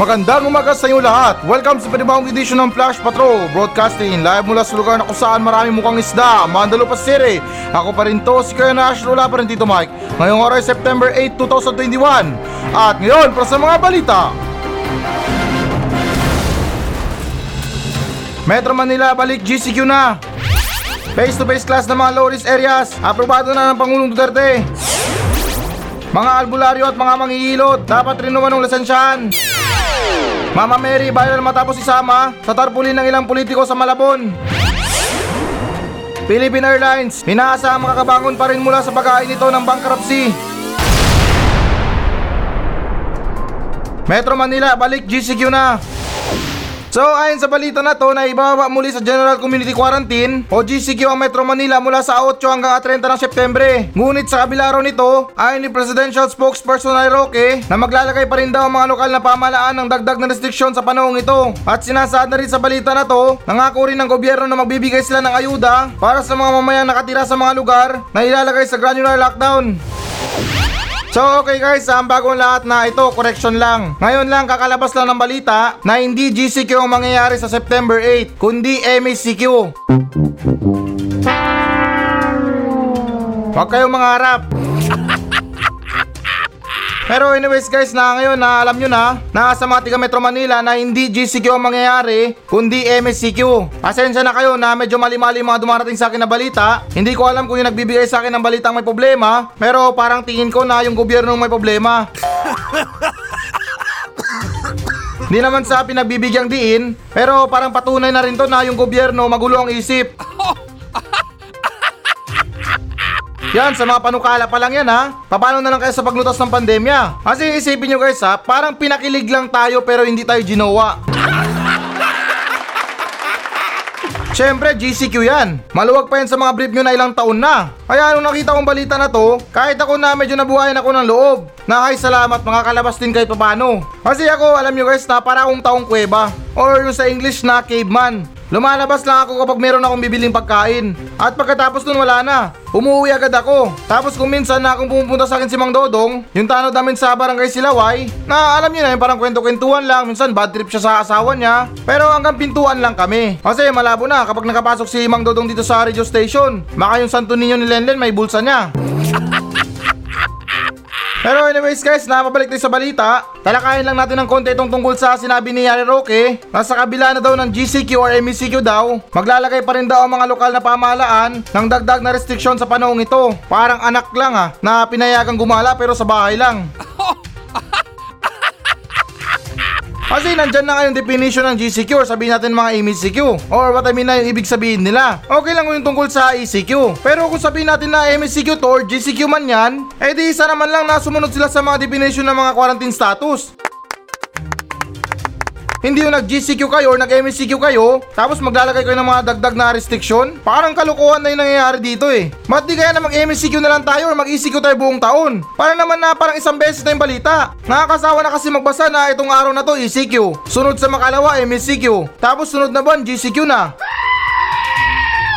Magandang umaga sa inyo lahat. Welcome sa panibagong edisyon ng Flash Patrol, broadcasting live mula sa lugar na kung saan maraming mukhang isda, Mandalupa City. Ako pa rin to, si Kaya Nash, wala pa rin Tito Mike. Ngayong oras ay September 8, 2021. At ngayon, para sa mga balita. Metro Manila, balik GCQ na. Face-to-face class ng mga low-risk areas, aprobado na ng Pangulong Duterte. Mga albularyo at mga mangihilot, dapat rinuman ng lisensyahan. Mama Mary, viral matapos isama sa tarpulin ng ilang politiko sa Malabon. Philippine Airlines, inaasa ang makakabangon pa rin mula sa pagkain nito ng bankruptcy. Metro Manila, balik GCQ na. So ayon sa balita na to na ibababa muli sa General Community Quarantine o GCQ ang Metro Manila mula sa 8 hanggang 30 ng Setyembre. Ngunit sa kabila raw nito, ayon ni Presidential Spokesperson Harry Roque na maglalagay pa rin daw ang mga lokal na pamahalaan ng dagdag na restriksyon sa panahong ito. At sinasaad na rin sa balita na to, nangako rin ng gobyerno na magbibigay sila ng ayuda para sa mga mamayan nakatira sa mga lugar na ilalagay sa granular lockdown. So okay guys, ang bagong lahat na ito, correction lang. Ngayon lang kakalabas lang ng balita na hindi GCQ ang mangyayari sa September 8, kundi MECQ. Huwag kayong mangarap. Pero anyways guys, na ngayon na alam nyo na sa mga tiga Metro Manila na hindi GCQ ang mangyayari kundi MSCQ. Pasensya na kayo na medyo mali-mali mga dumarating sa akin na balita. Hindi ko alam kung yung nagbibigay sa akin ng balitang may problema, pero parang tingin ko na yung gobyerno may problema. Hindi naman sa pinagbibigyang diin, pero parang patunay na rin to na yung gobyerno magulo ang isip. Yan, sa mga panukala pa lang yan ha. Paano na lang kayo sa paglutas ng pandemya? Kasi isipin nyo guys ha, parang pinakilig lang tayo pero hindi tayo ginawa. Siyempre, GCQ yan. Maluwag pa yan sa mga brief nyo na ilang taon na. Kaya nung nakita kong balita na to, kahit ako na medyo nabuhayan ako ng loob. Na ay salamat, makakalabas din kahit papano. Kasi ako, alam nyo guys na para akong taong kuweba. Or yung sa English na caveman. Lumalabas lang ako kapag meron akong bibiling pagkain. At pagkatapos nun wala na. Umuwi agad ako. Tapos kung minsan na akong pumunta sa akin si Mang Dodong, yung tanod namin sa barangay Silaway, na alam nyo na yung parang kwento-kwentuhan lang, minsan bad trip siya sa asawa niya, pero hanggang pintuan lang kami. Kasi malabo na kapag nakapasok si Mang Dodong dito sa radio station, baka yung santo ninyo ni Lenlen may bulsa niya. Pero anyways guys, napabalik tayo sa balita. Talakayin lang natin ng konti itong tungkol sa sinabi ni Harry Roque na sa kabila na daw ng GCQ or MECQ daw, maglalagay pa rin daw ang mga lokal na pamahalaan ng dagdag na restriksyon sa panahong ito. Parang anak lang ha, na pinayagang gumala pero sa bahay lang. Kasi nandyan na nga yung definition ng GCQ or sabihin natin mga MECQ or what I mean na yung ibig sabihin nila. Okay lang yung tungkol sa ECQ, pero kung sabihin natin na MECQ to or GCQ man yan, edi isa naman lang na sumunod sila sa mga definition ng mga quarantine status. Hindi yung nag-GCQ kayo or nag-MECQ kayo, tapos maglalagay kayo ng mga dagdag na restriction. Parang kalukuhan na yung nangyayari dito eh. Ba't di kaya na mag-MECQ na lang tayo or mag-ECQ tayo buong taon? Para naman na parang isang beses na yung balita. Nakakasawa na kasi magbasa na itong araw na to ECQ, sunod sa makalawa MECQ, tapos sunod na buwan GCQ na.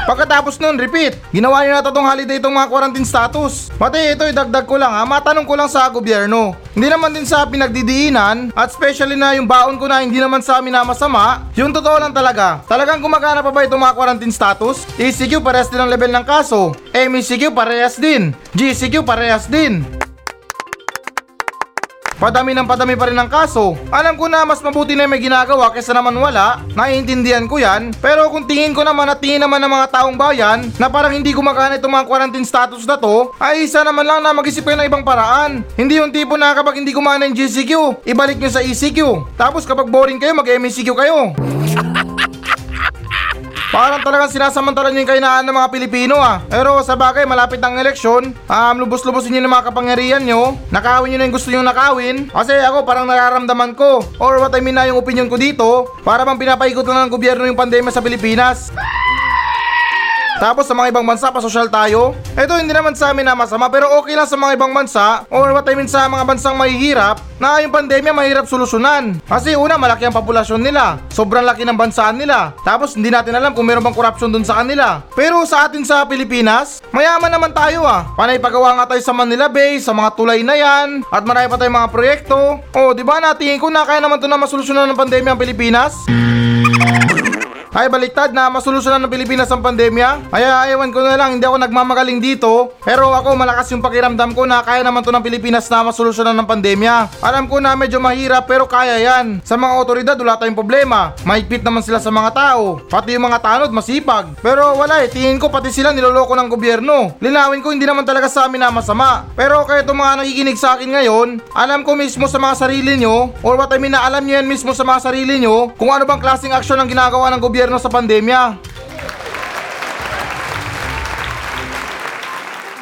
Pagkatapos nun, repeat. Ginawa nyo na itong holiday itong mga quarantine status. Pati ito, idagdag ko lang ha, matanong ko lang sa gobyerno. Hindi naman din sa pinagdidiinan, at especially na yung baon ko na hindi naman sa amin na masama, yung totoo lang talaga. Talagang gumagana pa ba itong mga quarantine status? ECQ parehas din ang level ng kaso. MECQ parehas din. GCQ parehas din. Padami ng padami pa rin ang kaso. Alam ko na mas mabuti na may ginagawa kaysa naman wala. Naiintindihan ko yan. Pero kung tingin ko naman at tingin naman ng mga taong bayan na parang hindi gumagana itong mga quarantine status na to, ay isa naman lang na mag-isip kayo ng ibang paraan. Hindi yung tipo na kapag hindi gumana yung GCQ, ibalik nyo sa ECQ. Tapos kapag boring kayo, mag-MECQ kayo. Parang talagang sinasamantalan nyo yung kainaan ng mga Pilipino ah. Pero sa bagay, malapit ng eleksyon, lubos-lubosin nyo ng mga kapangyarihan nyo, nakawin nyo na yung gusto nyo nakawin. Kasi ako parang nararamdaman ko, or what I mean na yung opinion ko dito, para bang pinapaikot lang ng gobyerno yung pandemya sa Pilipinas. Tapos sa mga ibang bansa, pasosyal tayo. Eto, hindi naman sa amin na masama, pero okay lang sa mga ibang bansa, or what I mean sa mga bansang mahihirap, na yung pandemya mahirap solusunan. Kasi una, malaki ang populasyon nila. Sobrang laki ng bansaan nila. Tapos hindi natin alam kung meron bang korupsyon dun sa kanila. Pero sa atin sa Pilipinas, mayaman naman tayo ah. Panay pagawa nga tayo sa Manila Bay, sa mga tulay na yan, at marami pa tayong mga proyekto. O, diba natingin ko na kaya naman ito na masolusyonan ng pandemya ang Pilipinas? Ay baliktad na masolusyonan ng Pilipinas ang pandemya. Ay ewan ko na lang, hindi ako nagmamagaling dito. Pero ako malakas yung pakiramdam ko na kaya naman to ng Pilipinas na masolusyonan ng pandemya. Alam ko na medyo mahirap pero kaya yan. Sa mga otoridad wala tayong problema. Mahigpit naman sila sa mga tao. Pati yung mga tanod masipag. Pero wala eh, tingin ko pati sila niloloko ng gobyerno. Linawin ko hindi naman talaga sa amin na masama. Pero kaya itong mga nakikinig sa akin ngayon, alam ko mismo sa mga sarili nyo, or what I mean na alam nyo yan mismo sa mga sarili nyo, kung ano bang klaseng aksyon ang ginagawa ng gobyerno sa pandemya.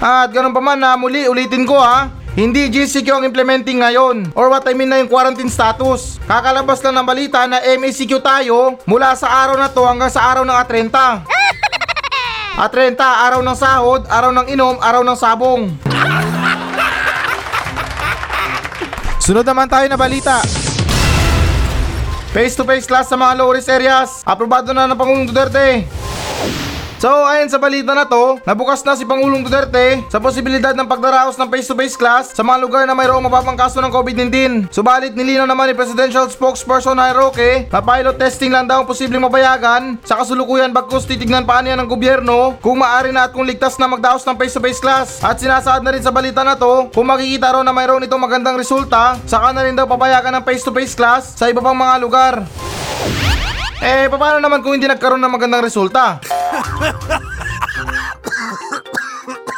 At ganun pa man na muli ulitin ko ha, hindi GCQ ang implementing ngayon, or what I mean na yung quarantine status. Kakalabas lang ng balita na MECQ tayo mula sa araw na to hanggang sa araw ng A30. A30, araw ng sahod, araw ng inom, araw ng sabong. Sunod naman tayo na balita. Face-to-face class sa mga low-risk areas. Aprobado na ng Pangulong Duterte. So ayon sa balita na to, nabukas na si Pangulong Duterte sa posibilidad ng pagdaraos ng face-to-face class sa mga lugar na mayroong mababang kaso ng COVID-19. Subalit nilinaw naman ni Presidential Spokesperson Harry Roque na pilot testing lang daw ang posibleng mabayagan sa kasulukuyan, bagkus titignan paano yan ng gobyerno kung maaari na at kung ligtas na magdaos ng face-to-face class. At sinasaad na rin sa balita na to, kung makikita raw na mayroon itong magandang resulta, saka na rin daw papayagan ng face-to-face class sa iba pang mga lugar. Eh paano naman kung hindi nagkaroon ng magandang resulta?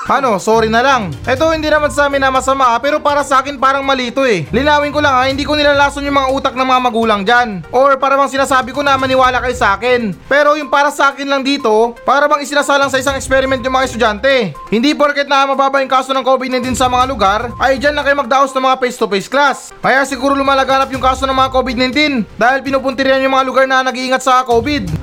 Ano, sorry na lang. Eto, hindi naman sa amin na masama, pero para sa akin parang malito eh. Linawin ko lang ha, hindi ko nilalason yung mga utak ng mga magulang dyan. Or para bang sinasabi ko na maniwala kayo sa akin. Pero yung para sa akin lang dito, para bang isinasalang sa isang experiment yung mga estudyante. Hindi porket na mababa yung kaso ng COVID-19 sa mga lugar, ay dyan na kayo magdaos ng mga face-to-face class. Kaya siguro lumalaganap yung kaso ng mga COVID-19 dahil pinupuntirian yung mga lugar na nag-iingat sa COVID.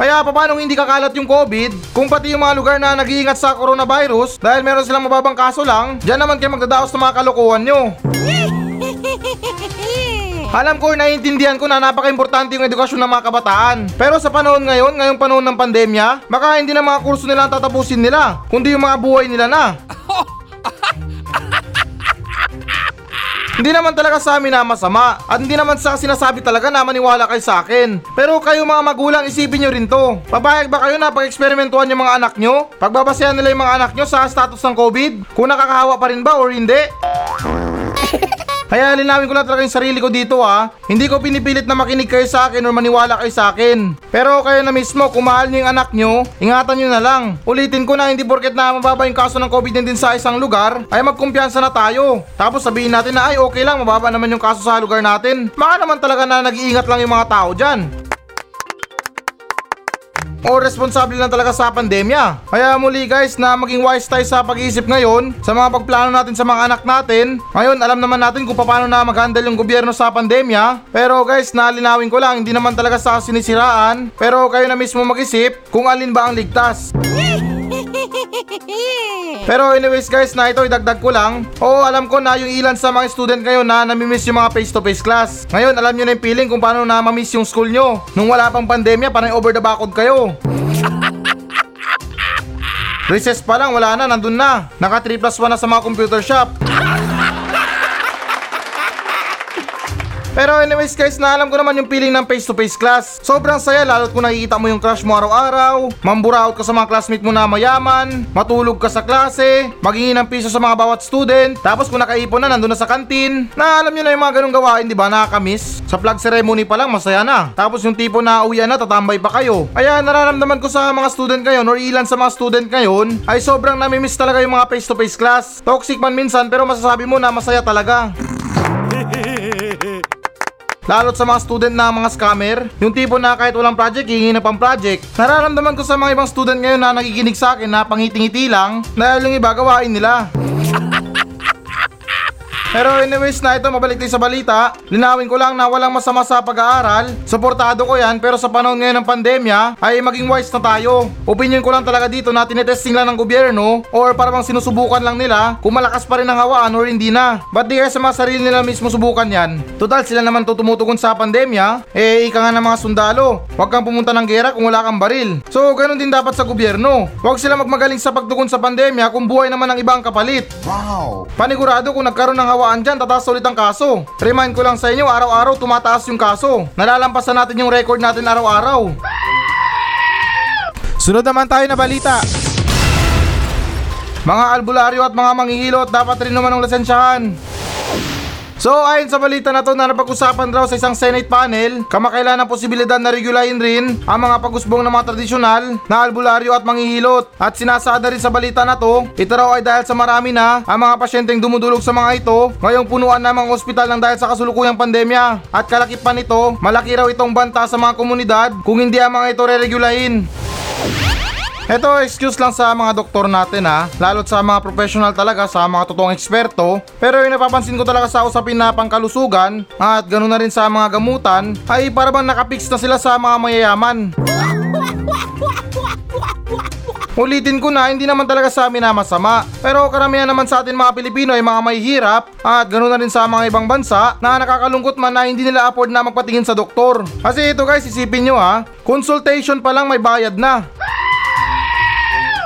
Kaya paano hindi kakalat yung COVID kung pati yung mga lugar na nag-iingat sa coronavirus dahil meron silang mababang kaso lang, dyan naman kayo magdadaos ng mga kalokohan nyo. Alam ko, naiintindihan ko na napaka-importante yung edukasyon ng mga kabataan. Pero sa panahon ngayon, ngayong panahon ng pandemya, baka hindi na mga kurso nila ang tatapusin nila, kundi yung mga buhay nila na. Hindi naman talaga sa amin na masama, at hindi naman sa sinasabi talaga na maniwala kayo sa akin. Pero kayo mga magulang, isipin nyo rin to. Papayag ba kayo na pag-eksperimentuhan yung mga anak nyo? Pagbabasehan nila yung mga anak nyo sa status ng COVID? Kung nakakahawa pa rin ba or hindi? Kaya linawin ko na talaga yung sarili ko dito ha. Hindi ko pinipilit na makinig kayo sa akin or maniwala kayo sa akin. Pero kayo na mismo, kung mahal nyo yung anak nyo, ingatan nyo na lang. Ulitin ko na, hindi porket na mababa yung kaso ng COVID-19 sa isang lugar, ay magkumpiyansa na tayo. Tapos sabihin natin na ay okay lang, mababa naman yung kaso sa lugar natin. Maka naman talaga na nag-iingat lang yung mga tao dyan, o responsable lang talaga sa pandemya. Kaya muli guys, na maging wise tayo sa pag-iisip ngayon sa mga pagplano natin sa mga anak natin. Ngayon alam naman natin kung paano na mag-handle yung gobyerno sa pandemya. Pero guys, nalinawin ko lang, hindi naman talaga sa sinisiraan, pero kayo na mismo mag-isip kung alin ba ang ligtas. Pero anyways guys, na ito idagdag ko lang. Oo, alam ko na yung ilan sa mga student ngayon na namimiss yung mga face-to-face class. Ngayon alam nyo na yung feeling kung paano na mamiss yung school nyo. Nung wala pang pandemya, parang over the backod kayo. Recess pa lang, wala na, nandun na. Naka 3+1 na sa mga computer shop. Pero anyways guys, naalam ko naman yung feeling ng face-to-face class. Sobrang saya, lalo't kung nakikita mo yung crush mo araw-araw, mamburaot ka sa mga classmate mo na mayaman, matulog ka sa klase, maghingi ng piso sa mga bawat student, tapos kung nakaipon na, nandun na sa kantin. Naalam nyo na yung mga ganong gawain, di ba? Nakakamiss. Sa flag ceremony pa lang, masaya na. Tapos yung tipo na uwian na, tatambay pa kayo. Kaya nararamdaman ko sa mga student ngayon, or ilan sa mga student ngayon, ay sobrang namimiss talaga yung mga face-to-face class. Toxic man minsan, pero masasabi mo na masaya talaga. Lalo't sa mga student na mga scammer, yung tipo na kahit walang project, hihingi na pang project. Nararamdaman ko sa mga ibang student ngayon na nakikinig sa akin na pangiting-ngiti lang dahil yung iba gawain nila. Pero anyways na ito, mabalik tayo sa balita. Linawin ko lang na walang masama sa pag-aaral. Suportado ko yan, pero sa panahon ngayon ng pandemya ay maging wise na tayo. Opinion ko lang talaga dito na tinetesting lang ng gobyerno or parang sinusubukan lang nila kung malakas pa rin ang hawaan or hindi na. But di kaya sa mga sarili nila mismo subukan yan. Total sila naman tumutugon sa pandemya, eh ika nga ng mga sundalo. Huwag kang pumunta ng gera kung wala kang baril. So ganun din dapat sa gobyerno. Huwag sila magmagaling sa pagtugon sa pandemya kung buhay naman ang ibang kapalit. Wow! Panigurado kung nagkaroon ng hawaan dyan, tataas ulit ang kaso. Remind ko lang sa inyo, araw-araw tumataas yung kaso. Nalalampasan natin yung record natin araw-araw. Sunod naman tayo na balita. Mga albularyo at mga manghihilot dapat rin naman ang lisensyahan. So ayon sa balita na to na napag-usapan raw sa isang Senate panel, kamakailan ang posibilidad na regulahin rin ang mga pag-usbong ng mga tradisyonal na albularyo at manghihilot. At sinasada rin sa balita na to, ito raw ay dahil sa marami na ang mga pasyenteng dumudulog sa mga ito, ngayong punuan na mga ospital ng dahil sa kasulukuyang pandemya. At kalakip pa nito, malaki raw itong banta sa mga komunidad kung hindi ang mga ito re-regulahin. Eto, excuse lang sa mga doktor natin ha, lalo't sa mga professional talaga, sa mga totoong eksperto. Pero yung napapansin ko talaga sa usapin na pangkalusugan at ganoon na rin sa mga gamutan ay para bang nakapix na sila sa mga mayayaman. Ulitin ko na, hindi naman talaga sa amin na masama, pero karamihan naman sa atin mga Pilipino ay mga may hirap at ganoon na rin sa mga ibang bansa na nakakalungkot man na hindi nila afford na magpatingin sa doktor. Kasi ito guys, isipin nyo ha, consultation pa lang may bayad na.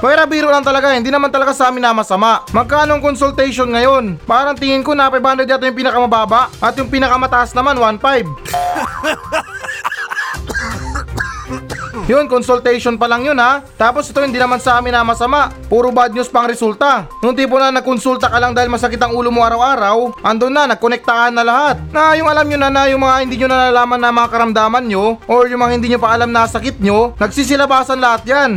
Pero biro lang talaga, hindi naman talaga sa amin na masama. Magkano ang consultation ngayon? Parang tingin ko na 500 yata yung pinakamababa at yung pinakamataas naman 1.5. Yun, consultation pa lang yun ha. Tapos ito hindi naman sa amin na masama. Puro bad news pang resulta. Nung tipo na nagkonsulta ka lang dahil masakit ang ulo mo araw-araw, andun na, nagkonektahan na lahat. Na yung alam nyo na yung mga hindi nyo nalalaman na mga karamdaman nyo or yung mga hindi nyo pa alam na sakit nyo, nagsisilabasan lahat yan.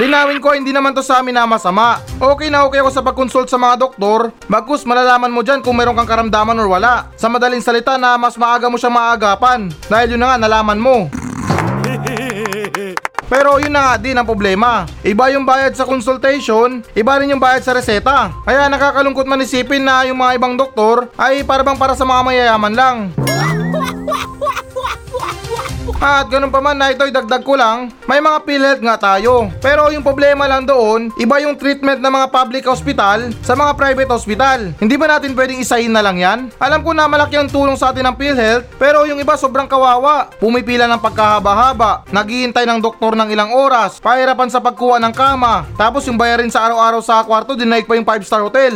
Linawin ko, hindi naman to sa amin na masama. Okay na okay ako sa pag-consult sa mga doktor, bagkus malalaman mo dyan kung meron kang karamdaman or wala. Sa madaling salita na mas maaga mo siyang maagapan, dahil yun na nga nalaman mo. Pero yun na nga din ang problema. Iba yung bayad sa consultation, iba rin yung bayad sa reseta. Kaya nakakalungkot man isipin na yung mga ibang doktor ay parang para sa mga mayayaman lang. At ganun pa man na ito'y dagdag ko lang, may mga PhilHealth nga tayo. Pero yung problema lang doon, iba yung treatment ng mga public hospital sa mga private hospital. Hindi ba natin pwedeng isahin na lang yan? Alam ko na malaki ang tulong sa atin ng PhilHealth, pero yung iba sobrang kawawa. Pumipila ng pagkahaba-haba, naghihintay ng doktor ng ilang oras, pahirapan sa pagkuha ng kama, tapos yung bayarin sa araw-araw sa kwarto, dinaig pa yung 5-star hotel.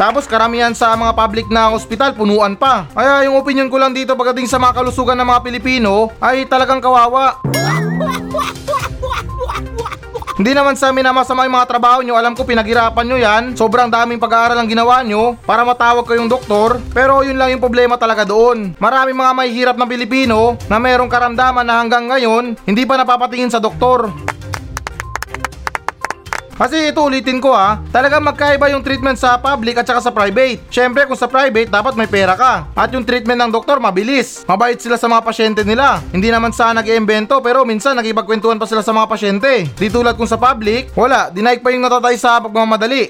Tapos karamihan sa mga public na ospital punuan pa. Kaya yung opinion ko lang dito pagdating sa mga kalusugan ng mga Pilipino ay talagang kawawa. Hindi naman sa amin na masama yung mga trabaho nyo, alam ko pinaghirapan nyo yan, sobrang daming pag-aaral ang ginawa nyo para matawag kayong doktor, pero yun lang yung problema talaga doon. Maraming mga may hirap na Pilipino na mayroong karamdaman na hanggang ngayon hindi pa napapatingin sa doktor. Kasi ito ulitin ko ha, talagang magkaiba yung treatment sa public at saka sa private. Siyempre kung sa private dapat may pera ka at yung treatment ng doktor mabilis. Mabait sila sa mga pasyente nila. Hindi naman sana nag-iimbento pero minsan nagipagkwentuhan pa sila sa mga pasyente. Di tulad kung sa public, wala, dinaig pa yung natatay sa pagmamadali.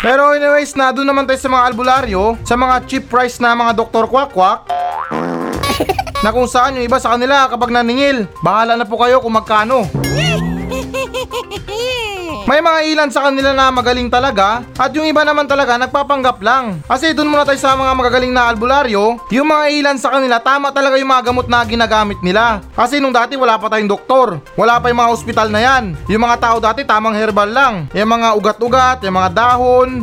Pero anyways na doon naman tayo sa mga albularyo, sa mga cheap price na mga doktor kwak-kwak. Na kung saan yung iba sa kanila kapag naningil, bahala na po kayo kung magkano. May mga ilan sa kanila na magaling talaga at yung iba naman talaga nagpapanggap lang. Kasi doon muna tayo sa mga magagaling na albularyo, yung mga ilan sa kanila tama talaga yung mga gamot na ginagamit nila. Kasi nung dati wala pa tayong doktor, wala pa yung mga ospital na yan. Yung mga tao dati tamang herbal lang, yung mga ugat-ugat, yung mga dahon.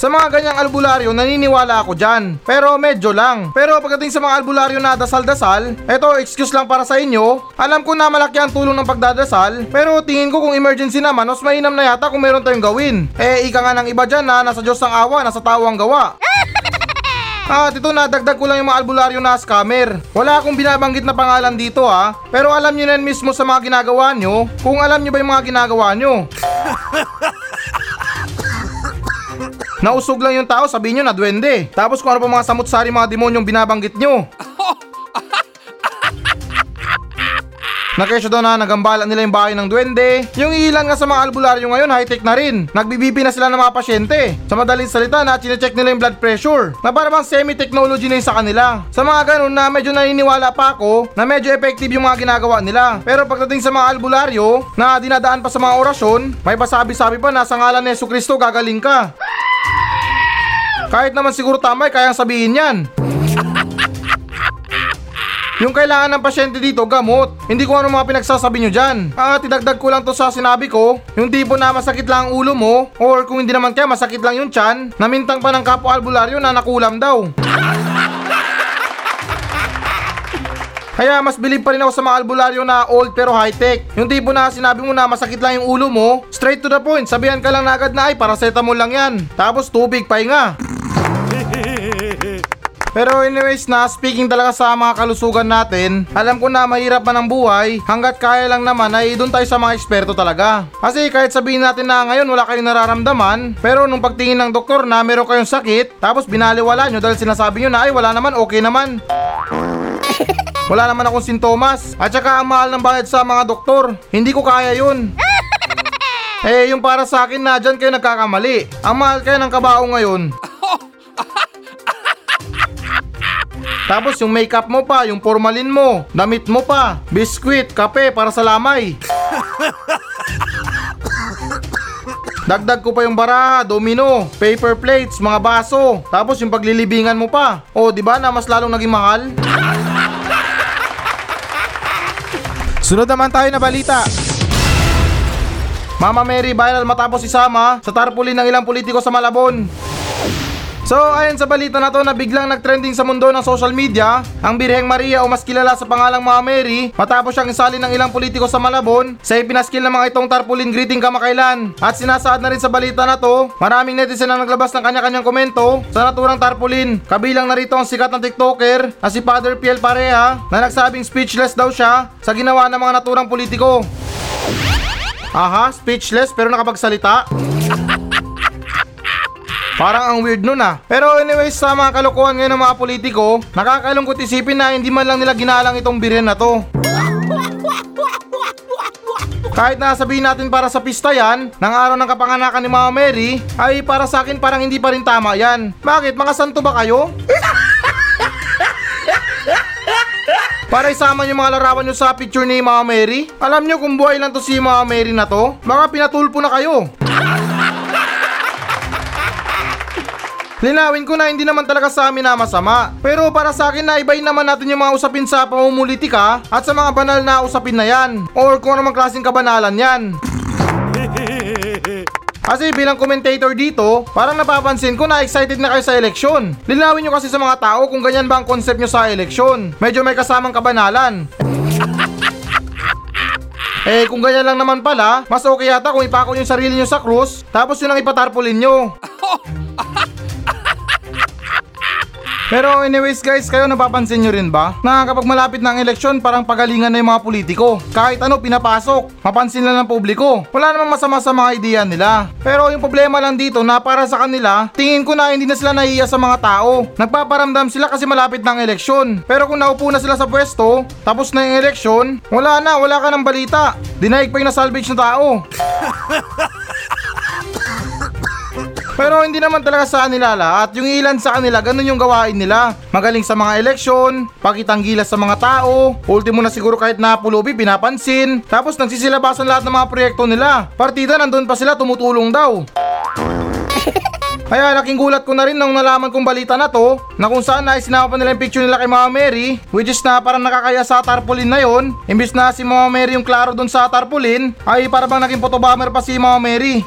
Sa mga ganyang albularyo, naniniwala ako dyan. Pero medyo lang. Pero pagdating sa mga albularyo na dasal-dasal, eto, excuse lang para sa inyo. Alam ko na malaki ang tulong ng pagdadasal, pero tingin ko kung emergency naman, mas mainam na yata kung meron tayong gawin. Eh, ika nga ng iba dyan na nasa Diyos ang awa, nasa tao ang gawa. At ito na, dagdag ko lang yung mga albularyo na scammer. Wala akong binabanggit na pangalan dito ha, pero alam nyo na yan mismo sa mga ginagawa nyo, kung alam nyo ba yung mga ginagawa nyo. Nausog lang yung tao, sabihin nyo na duwende. Tapos kung ano pa mga samut-sari mga demonyong binabanggit nyo. Nakesyo daw na nagambala nila yung bahay ng duwende. Yung ilan nga sa mga albularyo ngayon high-tech na rin. Nagbibipi na sila ng mga pasyente. Sa madaling salita na chinecheck nila yung blood pressure. Na parang semi-technology na sa kanila. Sa mga ganun na medyo naniniwala pa ako na medyo effective yung mga ginagawa nila. Pero pagdating sa mga albularyo na dinadaan pa sa mga orasyon, may pasabi-sabi pa na sa ngalan ni Jesucristo gagaling ka. Kahit naman siguro tama ay kayang sabihin yan. Yung kailangan ng pasyente dito, gamot. Hindi ko ano mga pinagsasabi nyo dyan. At idagdag ko lang to sa sinabi ko, yung tipo na masakit lang ang ulo mo, or kung hindi naman kaya masakit lang yung tiyan, namintang pa ng kapwa albularyo na nakulam daw. Kaya mas believe pa rin ako sa mga albularyo na old pero high-tech. Yung tipo na sinabi mo na masakit lang yung ulo mo, straight to the point, sabihan ka lang na agad na ay paracetamol lang yan. Tapos tubig, pahinga. Pero anyways na, speaking talaga sa mga kalusugan natin, alam ko na mahirap man ang buhay, hanggat kaya lang naman ay doon tayo sa mga eksperto talaga. Kasi kahit sabihin natin na ngayon wala kayong nararamdaman, pero nung pagtingin ng doktor na meron kayong sakit, tapos binaliwala nyo dahil sinasabi nyo na ay wala naman, okay naman. Wala naman akong sintomas, at saka ang mahal ng bayad sa mga doktor, hindi ko kaya yun. Eh yung para sa akin na dyan kayo nagkakamali, ang mahal kayo ng kabao ngayon. Tapos yung makeup mo pa, yung formalin mo, damit mo pa, biskwit, kape para sa lamay. Dagdag ko pa yung baraha, domino, paper plates, mga baso, tapos yung paglilibingan mo pa. O, di ba na mas lalong naging mahal? Sunod naman tayo na balita. Mama Mary viral matapos isama sa tarpaulin ng ilang politiko sa Malabon. So ayon sa balita na to na biglang nagtrending sa mundo ng social media, ang Birheng Maria o mas kilala sa pangalang Mama Mary matapos siyang isali ng ilang politiko sa Malabon sa ipinaskil ng mga itong tarpaulin greeting kamakailan. At sinasaad na rin sa balita na to, maraming netizen na naglabas ng kanya-kanyang komento sa naturang tarpaulin. Kabilang na rito ang sikat na TikToker na si Father Piel na nagsabing speechless daw siya sa ginawa ng mga naturang politiko. Aha, speechless pero nakapagsalita? Parang ang weird nun ah. Pero anyways sa mga kalokohan ngayon ng mga politiko, nakakalungkot isipin na hindi man lang nila ginalang itong biren na to. Kahit nasabihin natin para sa pista yan, ng araw ng kapanganakan ni Mama Mary, ay para sa akin parang hindi pa rin tama yan. Bakit? Mga santo ba kayo? Para isama nyo mga larawan nyo sa picture ni Mama Mary? Alam nyo kung buhay lang to si Mama Mary na to? Baka pinatulpo na kayo. Linawin ko na hindi naman talaga sa amin na masama, pero para sa akin na ibahin naman natin yung mga usapin sa pamumulitika at sa mga banal na usapin na yan, or kung anong klaseng kabanalan yan. Kasi bilang commentator dito, parang napapansin ko na excited na kayo sa eleksyon. Linawin nyo kasi sa mga tao kung ganyan ba ang concept nyo sa eleksyon, medyo may kasamang kabanalan. Eh kung ganyan lang naman pala, mas okay yata kung ipako yung sarili nyo sa krus, tapos yun ang ipatarpulin nyo. Pero anyways guys, kayo napapansin nyo rin ba na kapag malapit na ang eleksyon parang pagalingan na yung mga politiko? Kahit ano pinapasok, mapansin lang ng publiko. Wala namang masama sa mga ideya nila. Pero yung problema lang dito na para sa kanila, tingin ko na hindi na sila nahiya sa mga tao. Nagpaparamdam sila kasi malapit na ang eleksyon. Pero kung naupo na sila sa pwesto, tapos na yung eleksyon, wala ka ng balita. Dinaig pa yung nasalvage na tao. Pero hindi naman talaga sa kanila lahat, yung ilan sa kanila ganun yung gawain nila. Magaling sa mga eleksyon, pakitang gilas sa mga tao, ultimo na siguro kahit napulubi pinapansin, tapos nagsisilabasan lahat ng mga proyekto nila. Partida nandun pa sila tumutulong daw. Kaya laking gulat ko na rin nung nalaman kong balita na to, na kung saan na isinama pa nila yung picture nila kay Mama Mary, which is na parang nakakaya sa tarpaulin na yon. Imbis na si Mama Mary yung klaro dun sa tarpaulin, ay para bang naging photobomber pa si Mama Mary.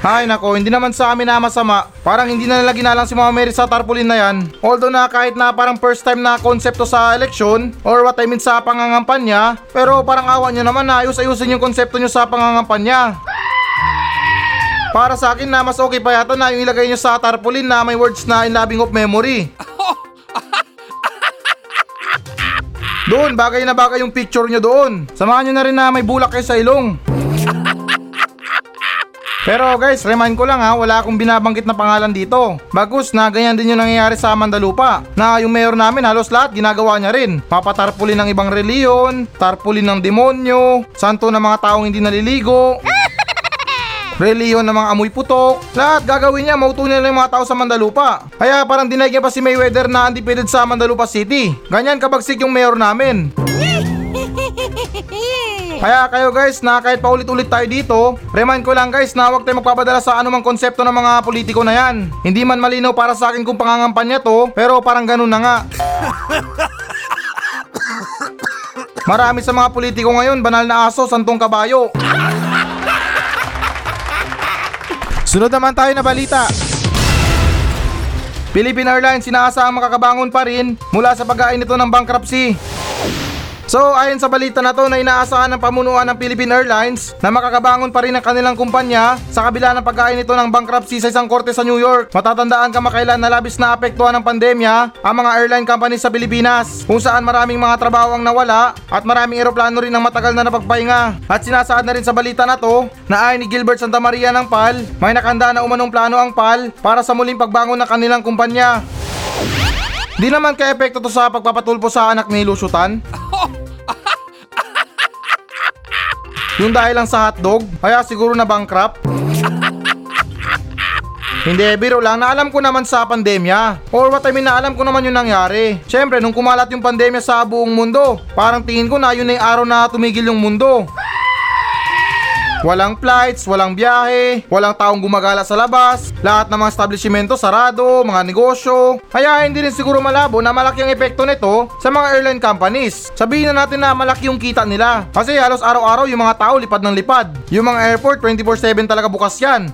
Hay nako, hindi naman sa amin na masama. Parang hindi na nila ginalang si Mama Mary sa tarpaulin na yan. Although na kahit na parang first time na konsepto sa eleksyon, or what I mean sa pangangampanya, pero parang awa nyo naman na ayos-ayusin yung konsepto nyo sa pangangampanya. Para sa akin na mas okay pa yata na yung ilagay nyo sa tarpaulin na may words na in loving of memory. Doon, bagay na bagay yung picture nyo doon. Samahan nyo na rin na may bulak kayo sa ilong. Pero guys, remind ko lang ha, wala akong binabanggit na pangalan dito. Bagus na ganyan din yung nangyayari sa Mandalupa, na yung mayor namin halos lahat ginagawa niya rin. Papatarpulin ng ibang reliyon, tarpulin ng demonyo, santo ng mga taong hindi naliligo, reliyon ng mga amoy putok, lahat gagawin niya, mautunan lang yung mga tao sa Mandalupa. Kaya parang dinayag niya pa si Mayweather na undefeated sa Mandalupa City. Ganyan kabagsik yung mayor namin. Kaya kayo guys, na kahit paulit-ulit tayo dito, remind ko lang guys na huwag tayo magpapadala sa anumang konsepto ng mga politiko na yan. Hindi man malinaw para sa akin kung pangangampanya to, pero parang ganun na nga. Marami sa mga politiko ngayon, banal na aso, santong kabayo. Sunod naman tayo na balita. Philippine Airlines inaasahang makakabangon pa rin mula sa pagkain nito ng bankruptcy. So ayon sa balita na to na inaasahan ng pamunuan ng Philippine Airlines na makakabangon pa rin ang kanilang kumpanya sa kabila ng pagkain nito ng bankruptcy sa isang korte sa New York. Matatandaan kamakailan na labis na apektuhan ng pandemya ang mga airline companies sa Pilipinas, kung saan maraming mga trabaho ang nawala at maraming eroplano rin ang matagal na napagpahinga. At sinasaad na rin sa balita na to na ayon ni Gilbert Santa Maria ng PAL, may nakanda na umanong plano ang PAL para sa muling pagbangon ng kanilang kumpanya. Di naman ka-epekto to sa pagpapatulpo sa anak ni Lucio Tan. Yung dahil lang sa hotdog, kaya siguro na bankrupt. Hindi, biro lang, naalam ko naman sa pandemya. Or what I mean, naalam ko naman yung nangyari. Siyempre, nung kumalat yung pandemya sa buong mundo, parang tingin ko na yun na yung araw na tumigil yung mundo. Walang flights, walang biyahe, walang taong gumagala sa labas, lahat ng mga establishmento sarado, mga negosyo. Kaya hindi rin siguro malabo na malaki ang epekto nito sa mga airline companies. Sabihin na natin na malaki yung kita nila, kasi halos araw-araw yung mga tao lipad ng lipad. Yung mga airport 24/7 talaga bukas yan.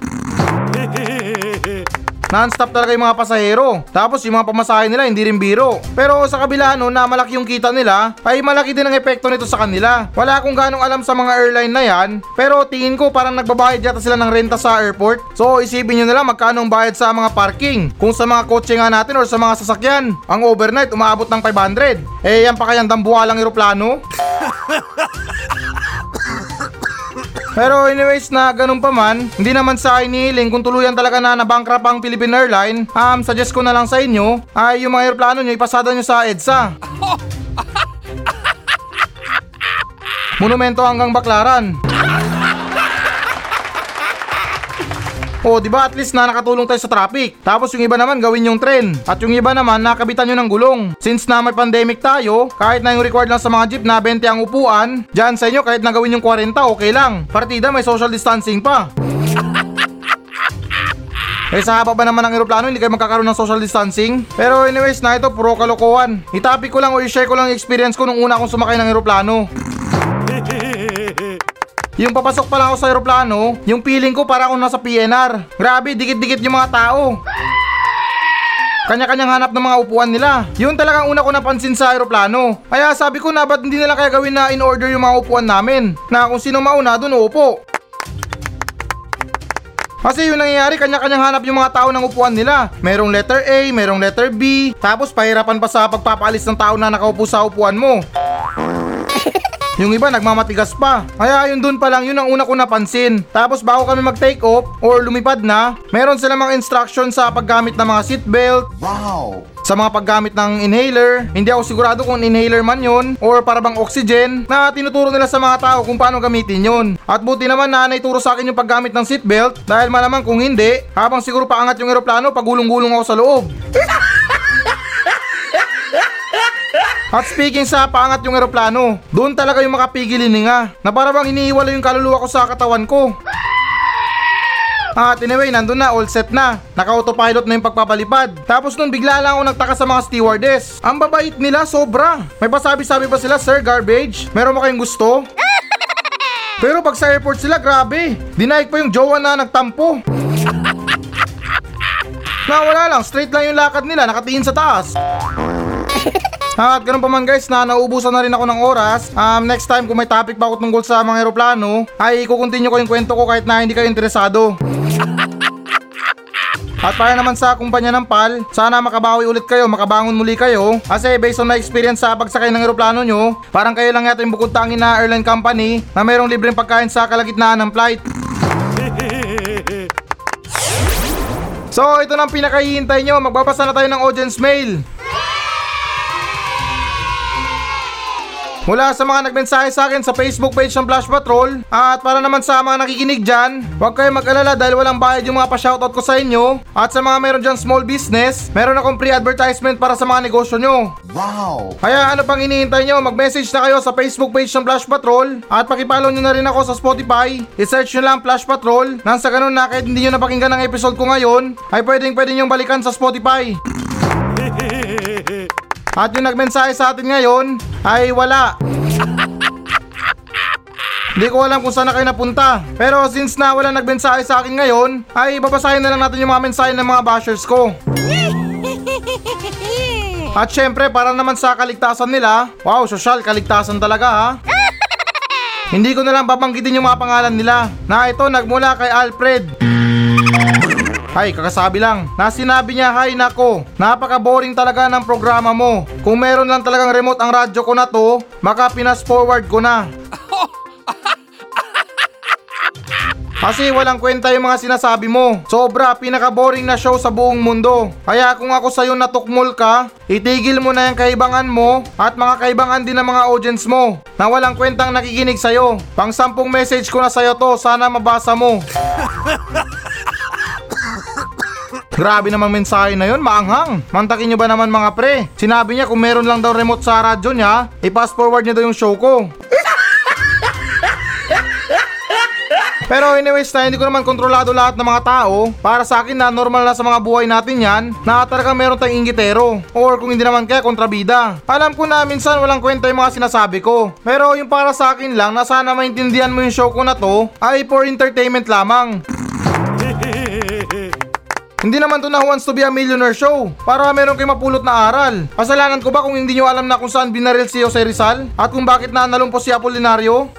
Non-stop talaga yung mga pasahero. Tapos yung mga pamasahe nila hindi rin biro. Pero sa kabila no, na malaki yung kita nila, ay malaki din ang epekto nito sa kanila. Wala akong ganong alam sa mga airline na yan, pero tingin ko parang nagbabayad yata sila ng renta sa airport. So isipin nyo nila magkano ang bayad sa mga parking, kung sa mga kotse nga natin or sa mga sasakyan. Ang overnight umaabot ng 500. Eh yan pa kayang dambuhalang eroplano? Pero anyways na ganun pa man, hindi naman sa akin hinihiling kung tuluyan talaga na nabankrupt ang Philippine Airline. Suggest ko na lang sa inyo ay yung mga aeroplano nyo ipasada nyo sa EDSA. Monumento hanggang Baklaran. O diba at least na nakatulong tayo sa traffic. Tapos yung iba naman gawin yung tren, at yung iba naman nakabitan nyo ng gulong. Since na may pandemic tayo, kahit na yung required lang sa mga jeep na 20 ang upuan, dyan sa inyo kahit na gawin yung 40 okay lang. Partida may social distancing pa. Eh sa haba ba naman ng eroplano hindi kayo magkakaroon ng social distancing? Pero anyways na ito puro kalokohan. Itapik ko lang o i-share ko lang yung experience ko nung una akong sumakay ng eroplano. Yung papasok pala ako sa aeroplano, yung feeling ko para akong nasa PNR. Grabe, dikit-dikit yung mga tao. Kanya-kanyang hanap ng mga upuan nila. Yun talagang una ko napansin sa aeroplano. Kaya sabi ko na ba't hindi nila kaya gawin na in order yung mga upuan namin, na kung sino mauna dun uupo. Kasi yung nangyayari, kanya-kanyang hanap yung mga tao ng upuan nila. Merong letter A, merong letter B, tapos pahirapan pa sa pagpapaalis ng tao na nakaupo sa upuan mo. Yung iba nagmamatigas pa. Kaya yun dun pa lang yun ang una ko napansin. Tapos bago kami mag take off or lumipad na, meron silang mga instruction sa paggamit ng mga seatbelt. Wow! Sa mga paggamit ng inhaler. Hindi ako sigurado kung inhaler man yun or para bang oxygen, na tinuturo nila sa mga tao kung paano gamitin yun. At buti naman na naituro sa akin yung paggamit ng seatbelt, dahil malamang kung hindi, habang siguro paangat yung eroplano, pagulong-gulong ako sa loob. At speaking sa paangat yung eroplano, doon talaga yung makapigilin nga, na para bang iniiwala yung kaluluwa ko sa katawan ko. At anyway, nandun na, all set na. Naka-autopilot na yung pagpapalipad. Tapos nun bigla lang ako nagtaka sa mga stewardess. Ang babait nila, sobra. May pasabi-sabi pa sila, "Sir, garbage, meron mo kayong gusto?" Pero pag sa airport sila, grabe, dinaik pa yung jowa na nagtampo. Na wala lang, straight lang yung lakad nila, nakatingin sa taas. At ganun pa man guys na naubusan na rin ako ng oras. Next time kung may topic pa ako tungkol sa mga aeroplano, ay kukontinue ko yung kwento ko kahit na hindi kayo interesado. At para naman sa kumpanya ng PAL, sana makabawi ulit kayo, makabangon muli kayo. Kasi based on my experience sa pagsakay ng aeroplano nyo, parang kayo lang yata yung bukod tanging na airline company na mayroong libreng pagkain sa kalagitnaan ng flight. So ito na ang pinakahihintay nyo. Magbabasa na tayo ng audience mail mula sa mga nagmensahe sa akin sa Facebook page ng Flash Patrol. At para naman sa mga nakikinig dyan, huwag kayong mag-alala dahil walang bayad yung mga pa-shoutout ko sa inyo. At sa mga meron dyan small business, meron akong free advertisement para sa mga negosyo nyo. Wow! Kaya ano pang hinihintay nyo, mag-message na kayo sa Facebook page ng Flash Patrol at pakipollow nyo na rin ako sa Spotify. I-search nyo lang Flash Patrol. Nang sa ganun na kahit hindi nyo napakinggan ang episode ko ngayon, ay pwedeng yung balikan sa Spotify. At yung nagmensahe sa atin ngayon ay wala. Hindi ko alam kung saan na kayo napunta. Pero since na walang nagmensahe sa akin ngayon, ay babasahin na lang natin yung mga mensahe ng mga bashers ko. At syempre para naman sa kaligtasan nila, wow, social kaligtasan talaga ha. Hindi ko na lang babanggitin yung mga pangalan nila. Na ito nagmula kay Alfred. Ay, kakasabi lang na sinabi niya, "Hay nako, napaka-boring talaga ng programa mo. Kung meron lang talagang remote ang radyo ko na to, maka-pinas-forward ko na. Kasi walang kwenta yung mga sinasabi mo. Sobra, pinaka-boring na show sa buong mundo. Kaya kung ako sa'yo natukmol ka, itigil mo na yung kaibangan mo at mga kaibangan din ng mga audience mo na walang kwentang nakikinig sa'yo. Pang-sampung message ko na sa'yo to, sana mabasa mo." Grabe naman mensahe na yun, maanghang. Mantakin nyo ba naman mga pre? Sinabi niya kung meron lang daw remote sa radyo niya, i-pass forward niya daw yung show ko. Pero anyways na hindi ko naman kontrolado lahat ng mga tao. Para sa akin na normal na sa mga buhay natin yan, na talaga meron tayong inggitero, or kung hindi naman kaya kontrabida. Alam ko na minsan walang kwenta yung mga sinasabi ko, pero yung para sa akin lang na sana maintindihan mo yung show ko na to ay for entertainment lamang. Hindi naman to na Who Wants to Be a Millionaire show para meron kayo mapulot na aral. Kasalanan ko ba kung hindi nyo alam na kung saan binaril si Jose Rizal at kung bakit nalumpos si Apolinario?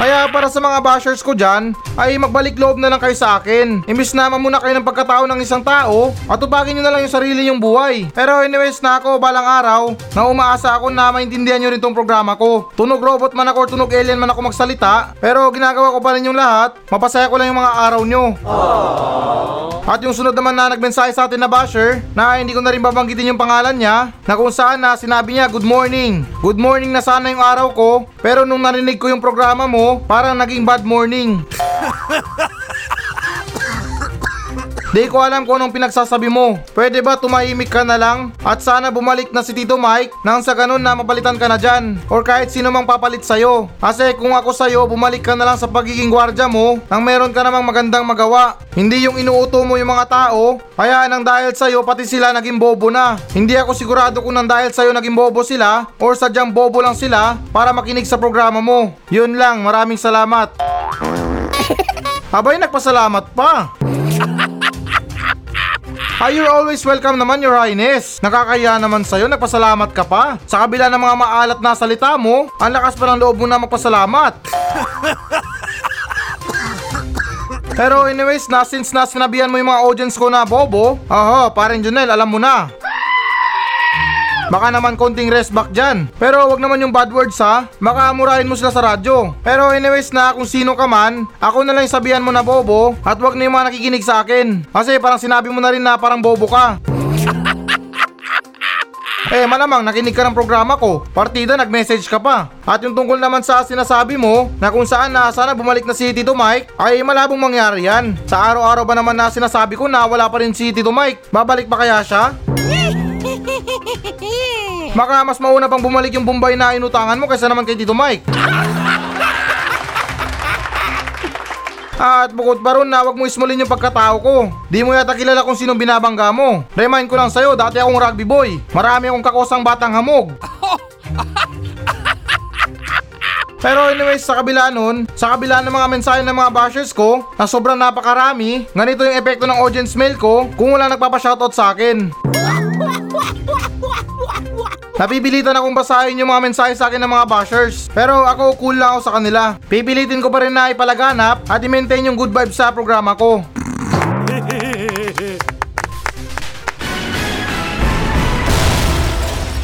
Kaya para sa mga bashers ko dyan, ay magbalik loob na lang kayo sa akin. Imbis na mamuna kayo ng pagkatao ng isang tao, at atupagin nyo na lang yung sarili nyong buhay. Pero anyways na ako, balang araw, na umaasa ako na maintindihan nyo rin tong programa ko. Tunog robot man ako, tunog alien man ako magsalita, pero ginagawa ko pa rin yung lahat, mapasaya ko lang yung mga araw nyo. Aww. At yung sunod naman na nagmensahe sa atin na basher, na hindi ko na rin babanggitin yung pangalan niya, na kung saan na sinabi niya, "Good morning. Good morning na sana yung araw ko, pero nung narinig ko yung programa mo, parang naging bad morning." Di ko alam kung anong pinagsasabi mo. Pwede ba tumahimik ka na lang? At sana bumalik na si Tito Mike, nang sa ganun na mapalitan ka na dyan, or kahit sino mang papalit sa'yo. Kasi kung ako sa'yo, bumalik ka na lang sa pagiging gwardya mo, nang meron ka namang magandang magawa. Hindi yung inuuto mo yung mga tao, kaya nang dahil sa'yo pati sila naging bobo na. Hindi ako sigurado kung nang dahil sa'yo naging bobo sila, or sadyang bobo lang sila para makinig sa programa mo. Yun lang, maraming salamat. Abay, nagpasalamat pa. Ay, you're always welcome naman, Your Highness. Nakakaya naman sa'yo, nagpasalamat ka pa. Sa kabila ng mga maalat na salita mo, ang lakas pa ng loob mo na magpasalamat. Pero anyways, na since na sinabihan mo yung mga audience ko na bobo, aha, parang Junel, alam mo na. Baka naman konting rest back dyan. Pero wag naman yung bad words ha. Baka murahin mo sila sa radyo. Pero anyways na kung sino ka man, ako na lang sabihan mo na bobo at wag na yung mga nakikinig sa akin. Kasi parang sinabi mo na rin na parang bobo ka. Eh malamang nakinig ka ng programa ko. Partida nag-message ka pa. At yung tungkol naman sa sinasabi mo na kung saan na sana bumalik na si Tito Mike, ay malabong mangyari yan. Sa araw-araw ba naman na sinasabi ko na wala pa rin si Tito Mike? Babalik ba kaya siya? Maka mas mauna pang bumalik yung Bombay na inutangan mo kaysa naman kay Tito Mike. At bukod pa ron na wag mo ismulin yung pagkatao ko. Di mo yata kilala kung sinong binabangga mo. Remind ko lang sa'yo, dati akong rugby boy. Marami akong kakosang batang hamog. Pero anyways, sa kabila ng mga mensahe ng mga bashers ko, na sobrang napakarami, ganito yung epekto ng audience mail ko kung wala nagpapashoutout sa akin. Napipilitan akong basahin yung mga mensahe sa akin ng mga bashers, pero ako cool lang ako sa kanila. Pipilitin ko pa rin na ipalaganap at i-maintain yung good vibes sa programa ko.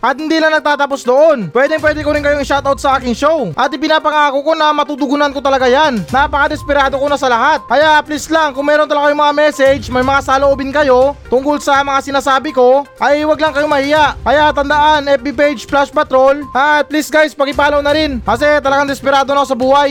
At hindi lang nagtatapos doon. Pwede ko rin kayong i-shoutout sa aking show. At ipinapangako ko na matutugunan ko talaga yan. Napaka-desperado ko na sa lahat. Kaya please lang, kung meron talaga yung mga message, may mga saloobin kayo tungkol sa mga sinasabi ko, ay wag lang kayong mahiya. Kaya tandaan, FB page Flash Patrol. At please guys, pag-follow na rin. Kasi talagang desperado na ako sa buhay.